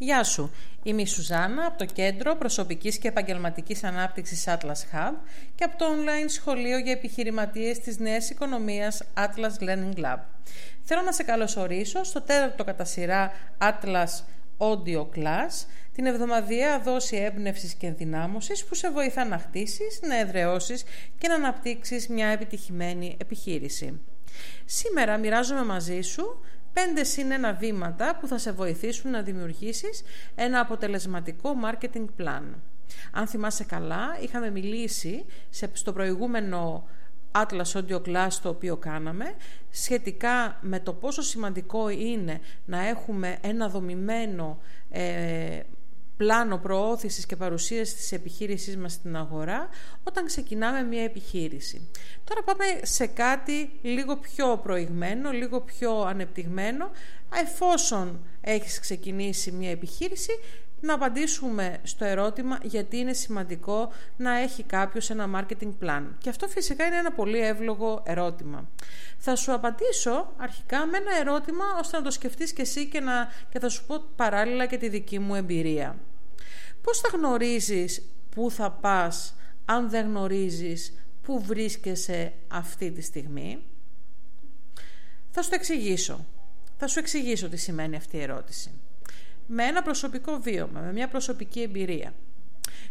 Γεια σου, είμαι η Σουζάνα από το Κέντρο Προσωπικής και Επαγγελματικής Ανάπτυξης Atlas Hub και από το online σχολείο για επιχειρηματίες της νέας οικονομίας Atlas Learning Lab. Θέλω να σε καλωσορίσω στο τέταρτο κατά σειρά Atlas Audio Class, την εβδομαδιαία δόση έμπνευσης και ενδυνάμωσης που σε βοηθά να χτίσεις, να εδραιώσεις και να αναπτύξεις μια επιτυχημένη επιχείρηση. Σήμερα μοιράζομαι μαζί σου 5-1 βήματα που θα σε βοηθήσουν να δημιουργήσεις ένα αποτελεσματικό marketing plan. Αν θυμάσαι καλά, είχαμε μιλήσει στο προηγούμενο Atlas Audio Class το οποίο κάναμε σχετικά με το πόσο σημαντικό είναι να έχουμε ένα δομημένο πλάνο προώθησης και παρουσίας της επιχείρησής μας στην αγορά όταν ξεκινάμε μια επιχείρηση. Τώρα πάμε σε κάτι λίγο πιο προηγμένο, λίγο πιο ανεπτυγμένο. Εφόσον έχεις ξεκινήσει μια επιχείρηση, να απαντήσουμε στο ερώτημα γιατί είναι σημαντικό να έχει κάποιος ένα marketing plan. Και αυτό φυσικά είναι ένα πολύ εύλογο ερώτημα. Θα σου απαντήσω αρχικά με ένα ερώτημα ώστε να το σκεφτείς και εσύ και θα σου πω παράλληλα και τη δική μου εμπειρία. Πώς θα γνωρίζεις πού θα πας αν δεν γνωρίζεις πού βρίσκεσαι αυτή τη στιγμή? Θα σου εξηγήσω τι σημαίνει αυτή η ερώτηση. Με ένα προσωπικό βίωμα, με μια προσωπική εμπειρία.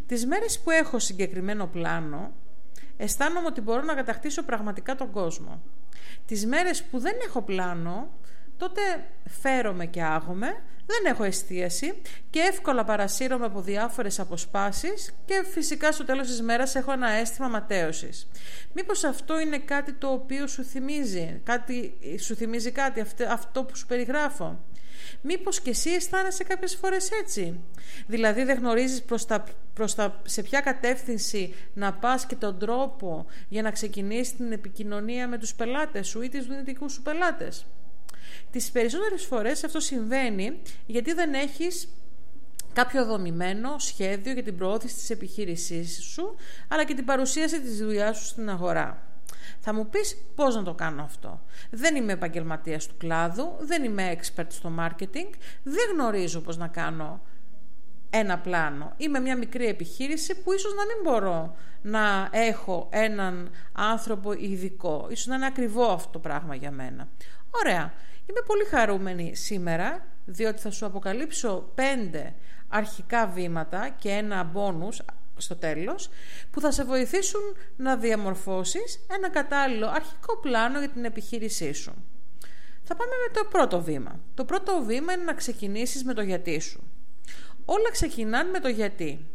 Τις μέρες που έχω συγκεκριμένο πλάνο, αισθάνομαι ότι μπορώ να κατακτήσω πραγματικά τον κόσμο. Τις μέρες που δεν έχω πλάνο, τότε φέρομαι και άγομαι, δεν έχω εστίαση και εύκολα παρασύρωμαι από διάφορες αποσπάσεις και φυσικά στο τέλος της μέρας έχω ένα αίσθημα ματέωσης. Μήπως αυτό είναι κάτι το οποίο σου θυμίζει κάτι, αυτό που σου περιγράφω? Μήπως και εσύ αισθάνεσαι κάποιες φορές έτσι? Δηλαδή δεν γνωρίζεις σε ποια κατεύθυνση να πας και τον τρόπο για να ξεκινήσεις την επικοινωνία με τους πελάτες σου ή τις δυνητικούς σου πελάτες. Τις περισσότερες φορές αυτό συμβαίνει γιατί δεν έχεις κάποιο δομημένο σχέδιο για την προώθηση της επιχείρησής σου αλλά και την παρουσίαση της δουλειάς σου στην αγορά. Θα μου πεις πώς να το κάνω αυτό. Δεν είμαι επαγγελματίας του κλάδου, δεν είμαι expert στο marketing, δεν γνωρίζω πώς να κάνω ένα πλάνο. Είμαι μια μικρή επιχείρηση που ίσως να μην μπορώ να έχω έναν άνθρωπο ειδικό. Ίσως να είναι ακριβό αυτό το πράγμα για μένα. Ωραία, είμαι πολύ χαρούμενη σήμερα διότι θα σου αποκαλύψω 5 αρχικά βήματα και ένα bonus στο τέλος, που θα σε βοηθήσουν να διαμορφώσεις ένα κατάλληλο αρχικό πλάνο για την επιχείρησή σου. Θα πάμε με το πρώτο βήμα. Το πρώτο βήμα είναι να ξεκινήσεις με το γιατί σου. Όλα ξεκινάνε με το γιατί.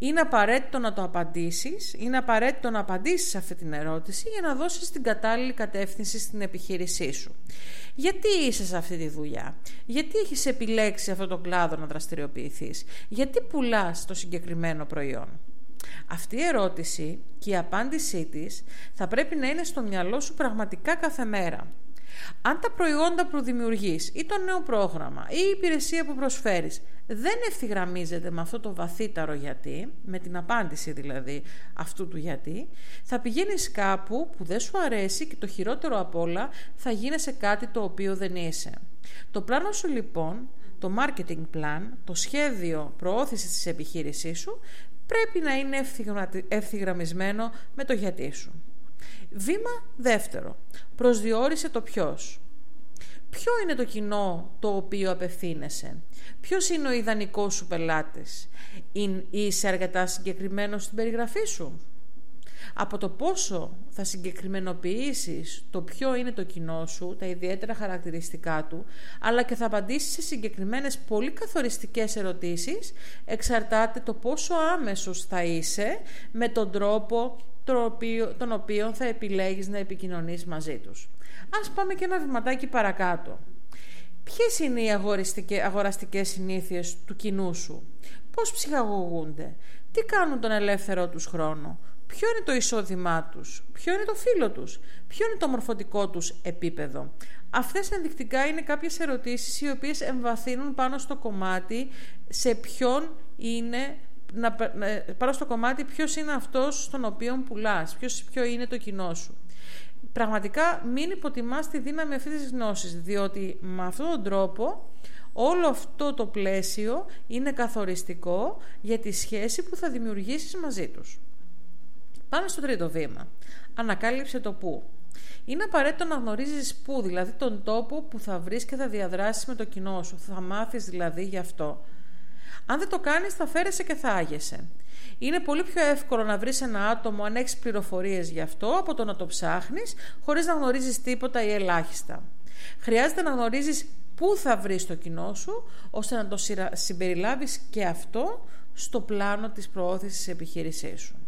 Είναι απαραίτητο να το απαντήσεις, είναι απαραίτητο να απαντήσεις αυτή την ερώτηση για να δώσεις την κατάλληλη κατεύθυνση στην επιχείρησή σου. Γιατί είσαι σε αυτή τη δουλειά, γιατί έχεις επιλέξει αυτόν τον κλάδο να δραστηριοποιηθείς, γιατί πουλάς το συγκεκριμένο προϊόν. Αυτή η ερώτηση και η απάντησή της θα πρέπει να είναι στο μυαλό σου πραγματικά κάθε μέρα. Αν τα προϊόντα που δημιουργείς ή το νέο πρόγραμμα ή η υπηρεσία που προσφέρεις δεν ευθυγραμμίζεται με αυτό το βαθύτερο γιατί, με την απάντηση δηλαδή αυτού του γιατί, θα πηγαίνεις κάπου που δεν σου αρέσει και το χειρότερο απ' όλα θα γίνεσαι κάτι το οποίο δεν είσαι. Το πλάνο σου λοιπόν, το marketing plan, το σχέδιο προώθησης της επιχείρησής σου πρέπει να είναι ευθυγραμμισμένο με το γιατί σου. Βήμα δεύτερο. Προσδιορίσε το ποιος. Ποιο είναι το κοινό το οποίο απευθύνεσαι? Ποιος είναι ο ιδανικός σου πελάτης? Είσαι αρκετά συγκεκριμένος στην περιγραφή σου? Από το πόσο θα συγκεκριμενοποιήσεις το ποιο είναι το κοινό σου, τα ιδιαίτερα χαρακτηριστικά του, αλλά και θα απαντήσεις σε συγκεκριμένες πολύ καθοριστικές ερωτήσεις, εξαρτάται το πόσο άμεσος θα είσαι με τον τρόπο τον οποίο θα επιλέγεις να επικοινωνείς μαζί τους. Ας πάμε και ένα βηματάκι παρακάτω. Ποιες είναι οι αγοραστικές συνήθειες του κοινού σου? Πώς ψυχαγωγούνται? Τι κάνουν τον ελεύθερό τους χρόνο? Ποιο είναι το εισόδημά τους? Ποιο είναι το φύλο τους? Ποιο είναι το μορφωτικό τους επίπεδο? Αυτές ενδεικτικά είναι κάποιες ερωτήσεις οι οποίες εμβαθύνουν πάνω στο κομμάτι σε ποιον είναι πάνω στο κομμάτι ποιος είναι αυτός στον οποίο πουλάς, ποιο είναι το κοινό σου. Πραγματικά μην υποτιμάς τη δύναμη αυτής της γνώσης, διότι με αυτόν τον τρόπο Όλο αυτό το πλαίσιο είναι καθοριστικό για τη σχέση που θα δημιουργήσεις μαζί τους. Πάμε στο τρίτο βήμα. Ανακάλυψε το πού. Είναι απαραίτητο να γνωρίζεις πού, δηλαδή τον τόπο που θα βρεις και θα διαδράσεις με το κοινό σου. Θα μάθεις δηλαδή γι' αυτό. Αν δεν το κάνεις, θα φέρεσαι και θα άγεσαι. Είναι πολύ πιο εύκολο να βρεις ένα άτομο αν έχεις πληροφορίες γι' αυτό από το να το ψάχνεις χωρίς να γνωρίζεις τίποτα ή ελάχιστα. Χρειάζεται να γνωρίζεις πού θα βρεις το κοινό σου, ώστε να το συμπεριλάβεις και αυτό στο πλάνο της προώθησης της επιχείρησής σου.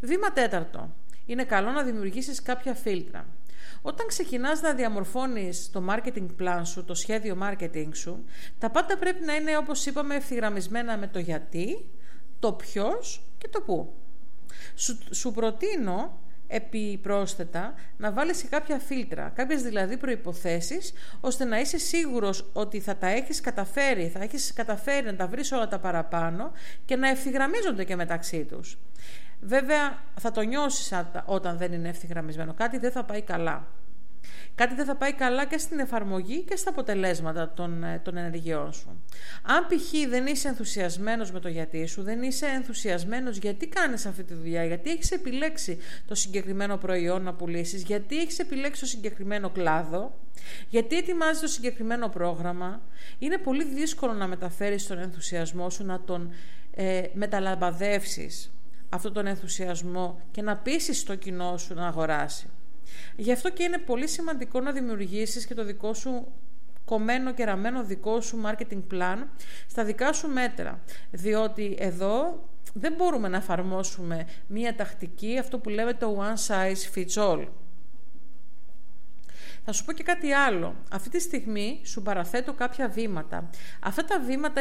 Βήμα τέταρτο. Είναι καλό να δημιουργήσεις κάποια φίλτρα. Όταν ξεκινάς να διαμορφώνεις το marketing plan σου, το σχέδιο marketing σου, τα πάντα πρέπει να είναι, όπως είπαμε, ευθυγραμμισμένα με το γιατί, το ποιος και το πού. Σου προτείνω επιπρόσθετα να βάλεις και κάποια φίλτρα, κάποιες δηλαδή προϋποθέσεις, ώστε να είσαι σίγουρος ότι θα έχεις καταφέρει να τα βρεις όλα τα παραπάνω και να ευθυγραμμίζονται και μεταξύ τους. Βέβαια θα το νιώσεις όταν δεν είναι ευθυγραμμισμένο. Κάτι δεν θα πάει καλά. Κάτι δεν θα πάει καλά και στην εφαρμογή και στα αποτελέσματα των ενεργειών σου. Αν π.χ. δεν είσαι ενθουσιασμένος με το γιατί σου, δεν είσαι ενθουσιασμένος γιατί κάνεις αυτή τη δουλειά, γιατί έχεις επιλέξει το συγκεκριμένο προϊόν να πουλήσεις, γιατί έχεις επιλέξει το συγκεκριμένο κλάδο, γιατί ετοιμάζεις το συγκεκριμένο πρόγραμμα, είναι πολύ δύσκολο να μεταφέρεις τον ενθουσιασμό σου, να τον μεταλαμπαδεύσεις αυτόν τον ενθουσιασμό και να πείσεις το κοινό σου να αγοράσει. Γι' αυτό και είναι πολύ σημαντικό να δημιουργήσεις και το δικό σου κομμένο και ραμμένο δικό σου marketing plan στα δικά σου μέτρα, διότι εδώ δεν μπορούμε να εφαρμόσουμε μία τακτική, αυτό που λέμε το one size fits all. Θα σου πω και κάτι άλλο. Αυτή τη στιγμή σου παραθέτω κάποια βήματα. Αυτά τα βήματα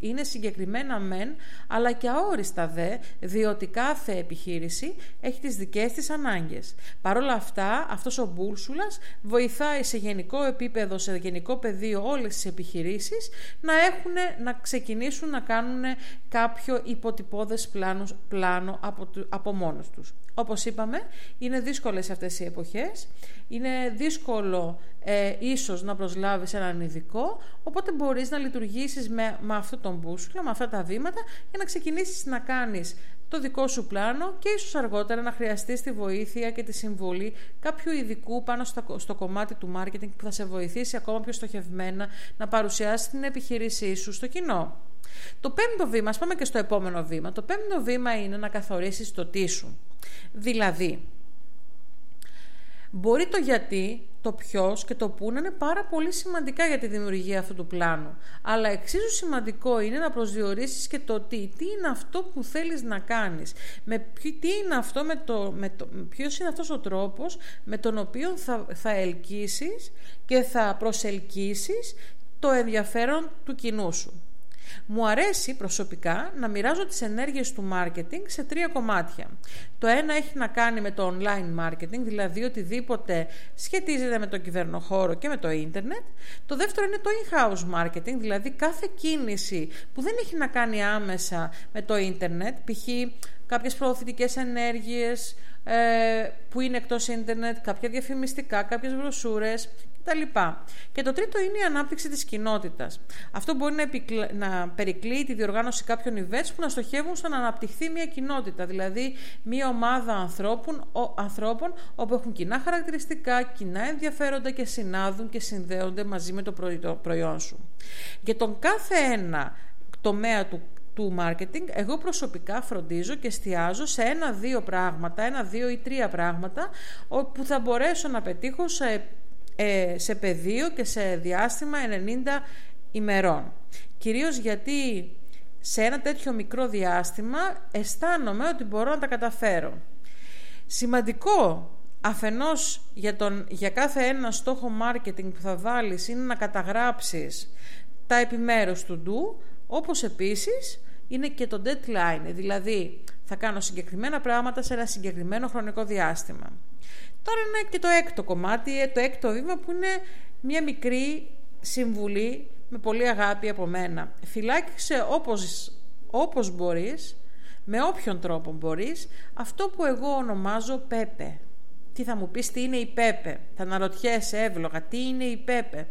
είναι συγκεκριμένα μεν, αλλά και αόριστα δε, διότι κάθε επιχείρηση έχει τις δικές της ανάγκες. Παρ' όλα αυτά, αυτός ο μπούλσουλας βοηθάει σε γενικό επίπεδο, σε γενικό πεδίο όλες τις επιχειρήσεις να ξεκινήσουν να κάνουν κάποιο υποτυπώδες πλάνο από μόνος τους. Όπως είπαμε, είναι δύσκολες αυτές οι εποχές, είναι δύσκολο ίσως να προσλάβεις έναν ειδικό, οπότε μπορείς να λειτουργήσεις με αυτό τον μπούσουλα, με αυτά τα βήματα, για να ξεκινήσεις να κάνεις το δικό σου πλάνο και ίσως αργότερα να χρειαστείς τη βοήθεια και τη συμβολή κάποιου ειδικού πάνω στο κομμάτι του marketing που θα σε βοηθήσει ακόμα πιο στοχευμένα να παρουσιάσεις την επιχείρησή σου στο κοινό. Το πέμπτο βήμα, ας πάμε και στο επόμενο βήμα. Το πέμπτο βήμα είναι να καθορίσεις το τι σου. Δηλαδή, μπορεί το γιατί, το ποιος και το πού να είναι πάρα πολύ σημαντικά για τη δημιουργία αυτού του πλάνου. Αλλά εξίσου σημαντικό είναι να προσδιορίσεις και το τι. Τι είναι αυτό που θέλεις να κάνεις. Ποιος είναι αυτός ο τρόπος με τον οποίο θα ελκύσεις και θα προσελκύσεις το ενδιαφέρον του κοινού σου. Μου αρέσει προσωπικά να μοιράζω τις ενέργειες του marketing σε τρία κομμάτια. Το ένα έχει να κάνει με το online marketing, δηλαδή οτιδήποτε σχετίζεται με το κυβερνοχώρο και με το ίντερνετ. Το δεύτερο είναι το in-house marketing, δηλαδή κάθε κίνηση που δεν έχει να κάνει άμεσα με το ίντερνετ, π.χ. κάποιες προωθητικές ενέργειες που είναι εκτός ίντερνετ, κάποια διαφημιστικά, κάποιες βροσούρες κτλ. Και το τρίτο είναι η ανάπτυξη της κοινότητας. Αυτό μπορεί να περικλείει τη διοργάνωση κάποιων events που να στοχεύουν στο να αναπτυχθεί μια κοινότητα, δηλαδή μια ομάδα ανθρώπων όπου έχουν κοινά χαρακτηριστικά, κοινά ενδιαφέροντα και συνάδουν και συνδέονται μαζί με το προϊόν σου. Για τον κάθε ένα τομέα του marketing, εγώ προσωπικά φροντίζω και εστιάζω σε ένα, δύο ή τρία πράγματα που θα μπορέσω να πετύχω σε πεδίο και σε διάστημα 90 ημερών. Κυρίως γιατί σε ένα τέτοιο μικρό διάστημα αισθάνομαι ότι μπορώ να τα καταφέρω. Σημαντικό αφενός για κάθε ένα στόχο marketing που θα βάλεις είναι να καταγράψεις τα επιμέρους του ντου, όπως επίσης είναι και το deadline, δηλαδή θα κάνω συγκεκριμένα πράγματα σε ένα συγκεκριμένο χρονικό διάστημα. Τώρα είναι και το έκτο κομμάτι, το έκτο βήμα που είναι μια μικρή συμβουλή με πολύ αγάπη από μένα. Φυλάκισε όπως μπορείς, με όποιον τρόπο μπορείς, αυτό που εγώ ονομάζω Πέπε. Τι θα μου πεις, τι είναι η Πέπε? Θα αναρωτιέσαι εύλογα, τι είναι η Πέπε?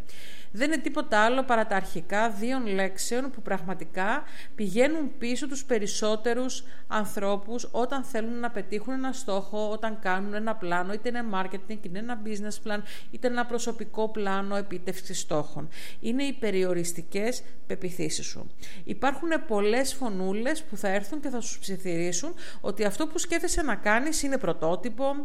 Δεν είναι τίποτα άλλο παρά τα αρχικά δύο λέξεων που πραγματικά πηγαίνουν πίσω τους περισσότερους ανθρώπους όταν θέλουν να πετύχουν ένα στόχο, όταν κάνουν ένα πλάνο, είτε είναι marketing, είτε είναι ένα business plan, είτε ένα προσωπικό πλάνο επίτευξης στόχων. Είναι οι περιοριστικές πεποιθήσεις σου. Υπάρχουν πολλές φωνούλες που θα έρθουν και θα σου ψιθυρίσουν ότι αυτό που σκέφτεσαι να κάνεις είναι πρωτότυπο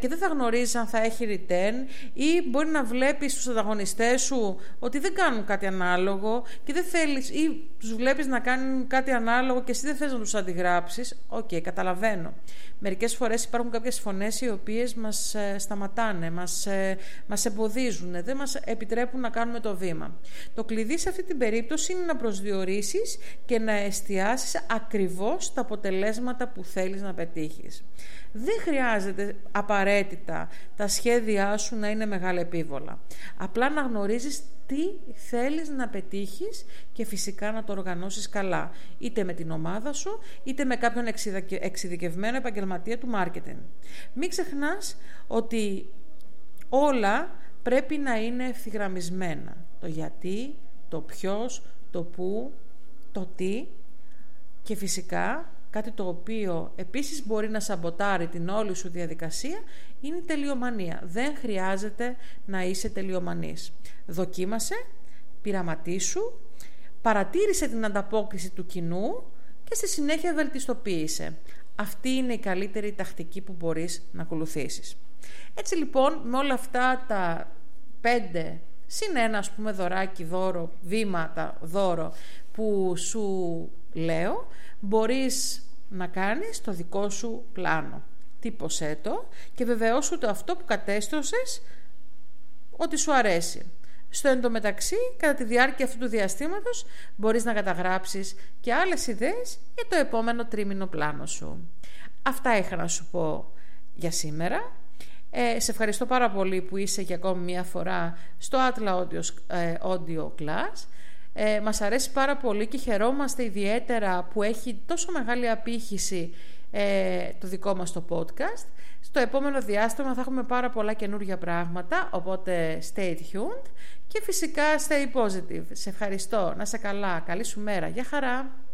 και δεν θα γνωρίζεις αν θα έχει return, ή μπορεί να βλέπεις τους ανταγωνιστές σου ότι δεν κάνουν κάτι ανάλογο και δεν θέλεις, ή τους βλέπεις να κάνουν κάτι ανάλογο και εσύ δεν θες να τους αντιγράψεις. Οκ, καταλαβαίνω. Μερικές φορές υπάρχουν κάποιες φωνές οι οποίες μας σταματάνε, μας εμποδίζουν, δεν μας επιτρέπουν να κάνουμε το βήμα. Το κλειδί σε αυτή την περίπτωση είναι να προσδιορίσεις και να εστιάσεις ακριβώς τα αποτελέσματα που θέλεις να πετύχεις. Δεν χρειάζεται απαραίτητα τα σχέδιά σου να είναι μεγάλα επίβολα. Απλά να γνωρίζεις τι θέλεις να πετύχεις και φυσικά να το οργανώσεις καλά, είτε με την ομάδα σου, είτε με κάποιον εξειδικευμένο επαγγελματία του μάρκετινγκ. Μην ξεχνάς ότι όλα πρέπει να είναι ευθυγραμμισμένα. Το γιατί, το ποιος, το πού, το τι, και φυσικά κάτι το οποίο επίσης μπορεί να σαμποτάρει την όλη σου διαδικασία είναι η τελειομανία. Δεν χρειάζεται να είσαι τελειομανής. Δοκίμασε, πειραματίσου, παρατήρησε την ανταπόκριση του κοινού και στη συνέχεια βελτιστοποίησε. Αυτή είναι η καλύτερη τακτική που μπορείς να ακολουθήσεις. Έτσι λοιπόν, με όλα αυτά τα 5 συν ένα δωράκι, δώρο, βήματα, δώρο που σου λέω, μπορείς να κάνεις το δικό σου πλάνο. Τύπωσέ το και βεβαιώσου το αυτό που κατέστρωσες ότι σου αρέσει. Στο εντωμεταξύ, κατά τη διάρκεια αυτού του διαστήματος, μπορείς να καταγράψεις και άλλες ιδέες για το επόμενο τρίμηνο πλάνο σου. Αυτά είχα να σου πω για σήμερα. Σε ευχαριστώ πάρα πολύ που είσαι για ακόμη μια φορά στο Atlas Audio Class. Μας αρέσει πάρα πολύ και χαιρόμαστε ιδιαίτερα που έχει τόσο μεγάλη απήχηση το δικό μας το podcast. Στο επόμενο διάστημα θα έχουμε πάρα πολλά καινούργια πράγματα, οπότε stay tuned και φυσικά stay positive. Σε ευχαριστώ, να είσαι καλά, καλή σου μέρα, γεια χαρά!